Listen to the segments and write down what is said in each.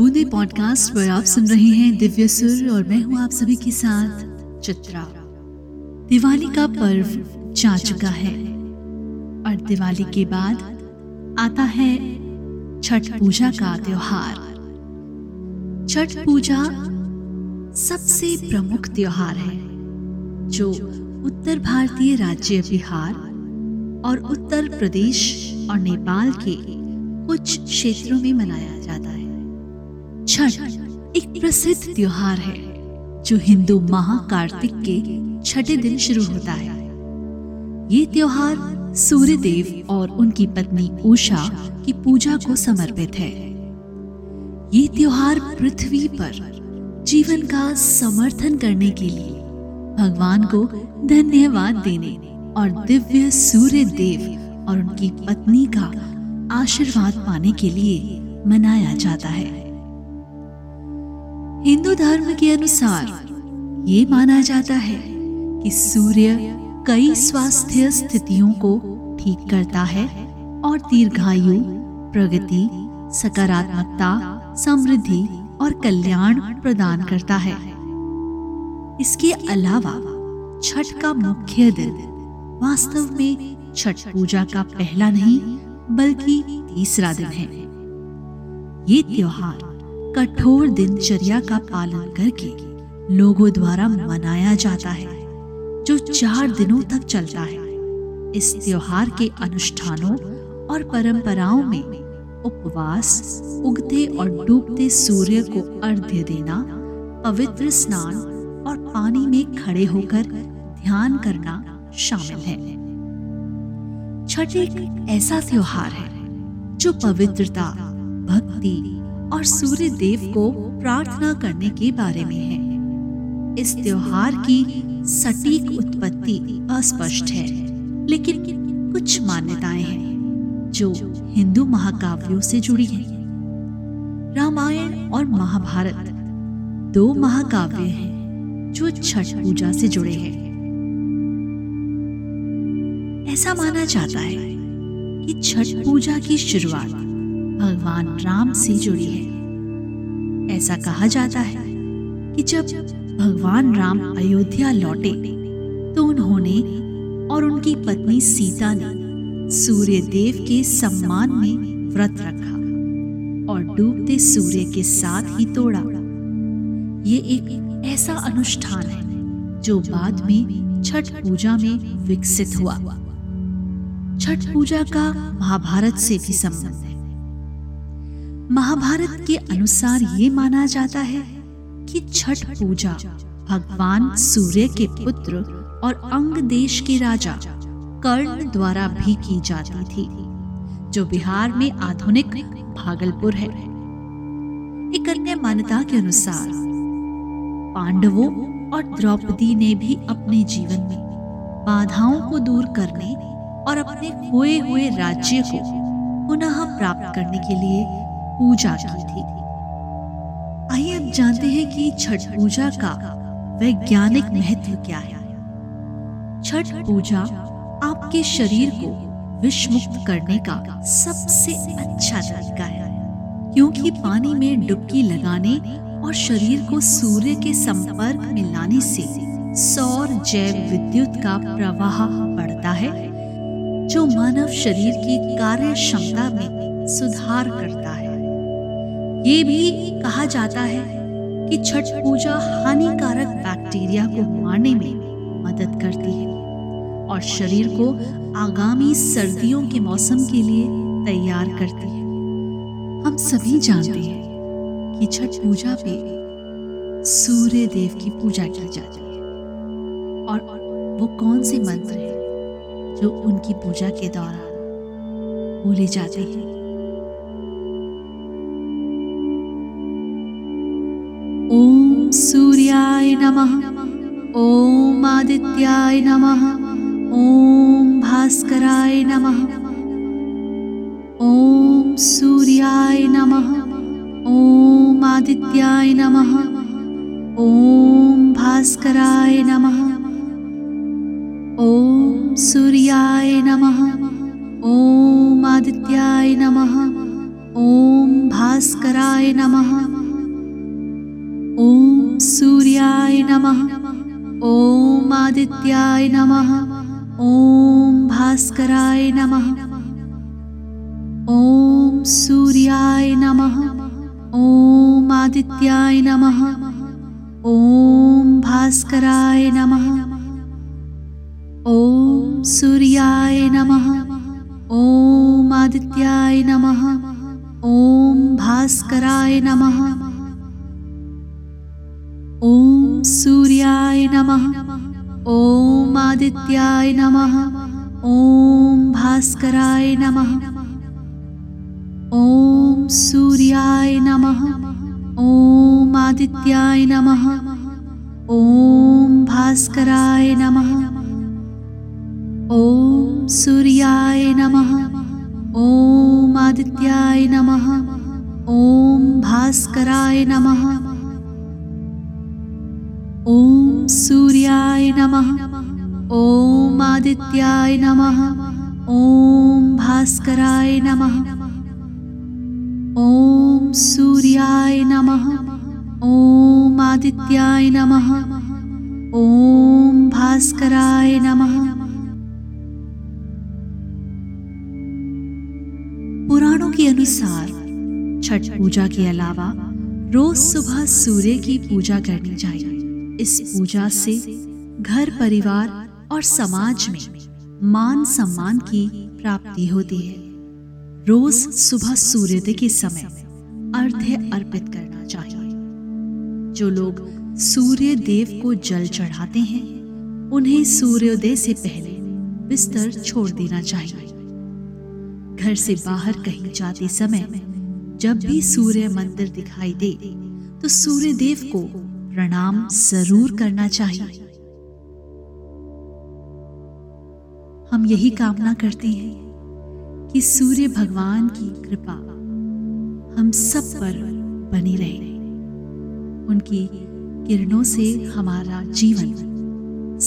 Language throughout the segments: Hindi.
बूंद पॉडकास्ट पर आप सुन रहे हैं दिव्य सुर और मैं हूँ आप सभी के साथ चित्रा। दिवाली का पर्व जा चुका है और दिवाली के बाद आता है छठ पूजा का त्योहार। छठ पूजा सबसे प्रमुख त्योहार है जो उत्तर भारतीय राज्य बिहार और उत्तर प्रदेश और नेपाल के कुछ क्षेत्रों में मनाया जाता है। छठ एक प्रसिद्ध त्योहार है जो हिंदू माह कार्तिक के छठे दिन शुरू होता है। ये त्योहार सूर्य देव और उनकी पत्नी उषा की पूजा को समर्पित है। ये त्योहार पृथ्वी पर जीवन का समर्थन करने के लिए भगवान को धन्यवाद देने और दिव्य सूर्य देव और उनकी पत्नी का आशीर्वाद पाने के लिए मनाया जाता है। हिंदू धर्म के अनुसार ये माना जाता है कि सूर्य कई स्वास्थ्य स्थितियों को ठीक करता है और दीर्घायु, प्रगति, सकारात्मकता, समृद्धि और कल्याण प्रदान करता है। इसके अलावा छठ का मुख्य दिन वास्तव में छठ पूजा का पहला नहीं बल्कि तीसरा दिन है। ये त्योहार कठोर दिनचर्या का पालन करके लोगों द्वारा मनाया जाता है जो 4 दिनों तक चलता है। इस त्योहार के अनुष्ठानों और परंपराओं में उपवास, उगते और डूबते सूर्य को अर्घ्य देना, पवित्र स्नान और पानी में खड़े होकर ध्यान करना शामिल है। छठ एक ऐसा त्योहार है जो पवित्रता, भक्ति और सूर्य देव को प्रार्थना करने के बारे में है। इस त्योहार की सटीक उत्पत्ति अस्पष्ट है, लेकिन कुछ मान्यताएं हैं जो हिंदू महाकाव्यों से जुड़ी हैं। रामायण और महाभारत 2 महाकाव्य हैं जो छठ पूजा से जुड़े हैं। ऐसा माना जाता है कि छठ पूजा की शुरुआत भगवान राम से जुड़ी है। ऐसा कहा जाता है कि जब भगवान राम अयोध्या लौटे तो उन्होंने और उनकी पत्नी सीता ने सूर्य देव के सम्मान में व्रत रखा और डूबते सूर्य के साथ ही तोड़ा। ये एक ऐसा अनुष्ठान है जो बाद में छठ पूजा में विकसित हुआ। छठ पूजा का महाभारत से भी संबंध है। महाभारत के अनुसार ये माना जाता है कि छठ पूजा भगवान सूर्य के पुत्र और अंग देश के राजा कर्ण द्वारा भी की जाती थी, जो बिहार में आधुनिक भागलपुर है। एक अन्य मान्यता के अनुसार पांडवों और द्रौपदी ने भी अपने जीवन में बाधाओं को दूर करने और अपने खोए हुए राज्य को पुनः प्राप्त करने के लिए पूजा की थी। आइए अब जानते हैं कि छठ पूजा का वैज्ञानिक महत्व क्या है। छठ पूजा आपके शरीर को विषमुक्त करने का सबसे अच्छा तरीका है, क्योंकि पानी में डुबकी लगाने और शरीर को सूर्य के संपर्क में लाने से सौर जैव विद्युत का प्रवाह बढ़ता है जो मानव शरीर की कार्य क्षमता में सुधार करता है। ये भी कहा जाता है कि छठ पूजा हानिकारक बैक्टीरिया को मारने में मदद करती है और शरीर को आगामी सर्दियों के मौसम के लिए तैयार करती है। हम सभी जानते हैं कि छठ पूजा पे सूर्य देव की पूजा की जाती है और वो कौन से मंत्र हैं जो उनकी पूजा के दौरान बोले जाते हैं। ओम सूर्याय नमः, ओम आदित्याय नमः, ओम भास्कराय नमः, ओम सूर्याय नमः, ओम आदित्याय नमः, ओम भास्कराय नमः, ओम सूर्याय नमः, ओम आदित्याय नमः, ओम भास्कराय नमः। भास्कराय नमः। ओम सूर्याय नमः। ओम आदित्याय नमः। ओम भास्कराय नमः। ओम सूर्याय नमः। ओम आदित्याय नमः। ओम भास्कराय नमः। ओम सूर्याय नमः। ओम आदित्याय नमः। ओम भास्कराय नमः। ओम सूर्याय नमः। ओम आदित्याय नमः। ओम भास्कराय नमः। ओम सूर्याय नमः। ओम आदित्याय नमः। ओम भास्कराय नमः। ओम सूर्याय नमः। ओम आदित्याय नमः। ओम भास्कराय नमः। ओम सूर्याय नमः। ओम आदित्याय नमः। ओम भास्कराय नमः। ओम सूर्याय नमः। ओम आदित्याय नमः। ओम भास्कराय नमः। पुराणों के अनुसार छठ पूजा के अलावा रोज सुबह सूर्य की पूजा करनी चाहिए। इस पूजा से घर परिवार और समाज में मान सम्मान की प्राप्ति होती है। रोज सुबह सूर्योदय के समय अर्घ्य अर्पित करना चाहिए। जो लोग सूर्य देव को जल चढ़ाते हैं उन्हें सूर्योदय से पहले बिस्तर छोड़ देना चाहिए। घर से बाहर कहीं जाते समय जब भी सूर्य मंदिर दिखाई दे तो सूर्य देव को प्रणाम जरूर करना चाहिए। हम यही कामना करते हैं कि सूर्य भगवान की कृपा हम सब पर बनी रहे, उनकी किरणों से हमारा जीवन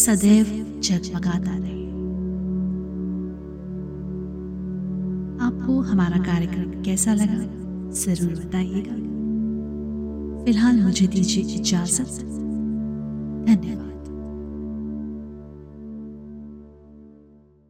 सदैव जगमगाता रहे। आपको हमारा कार्यक्रम कैसा लगा जरूर बताइएगा। फिलहाल मुझे दीजिए इजाजत। धन्यवाद।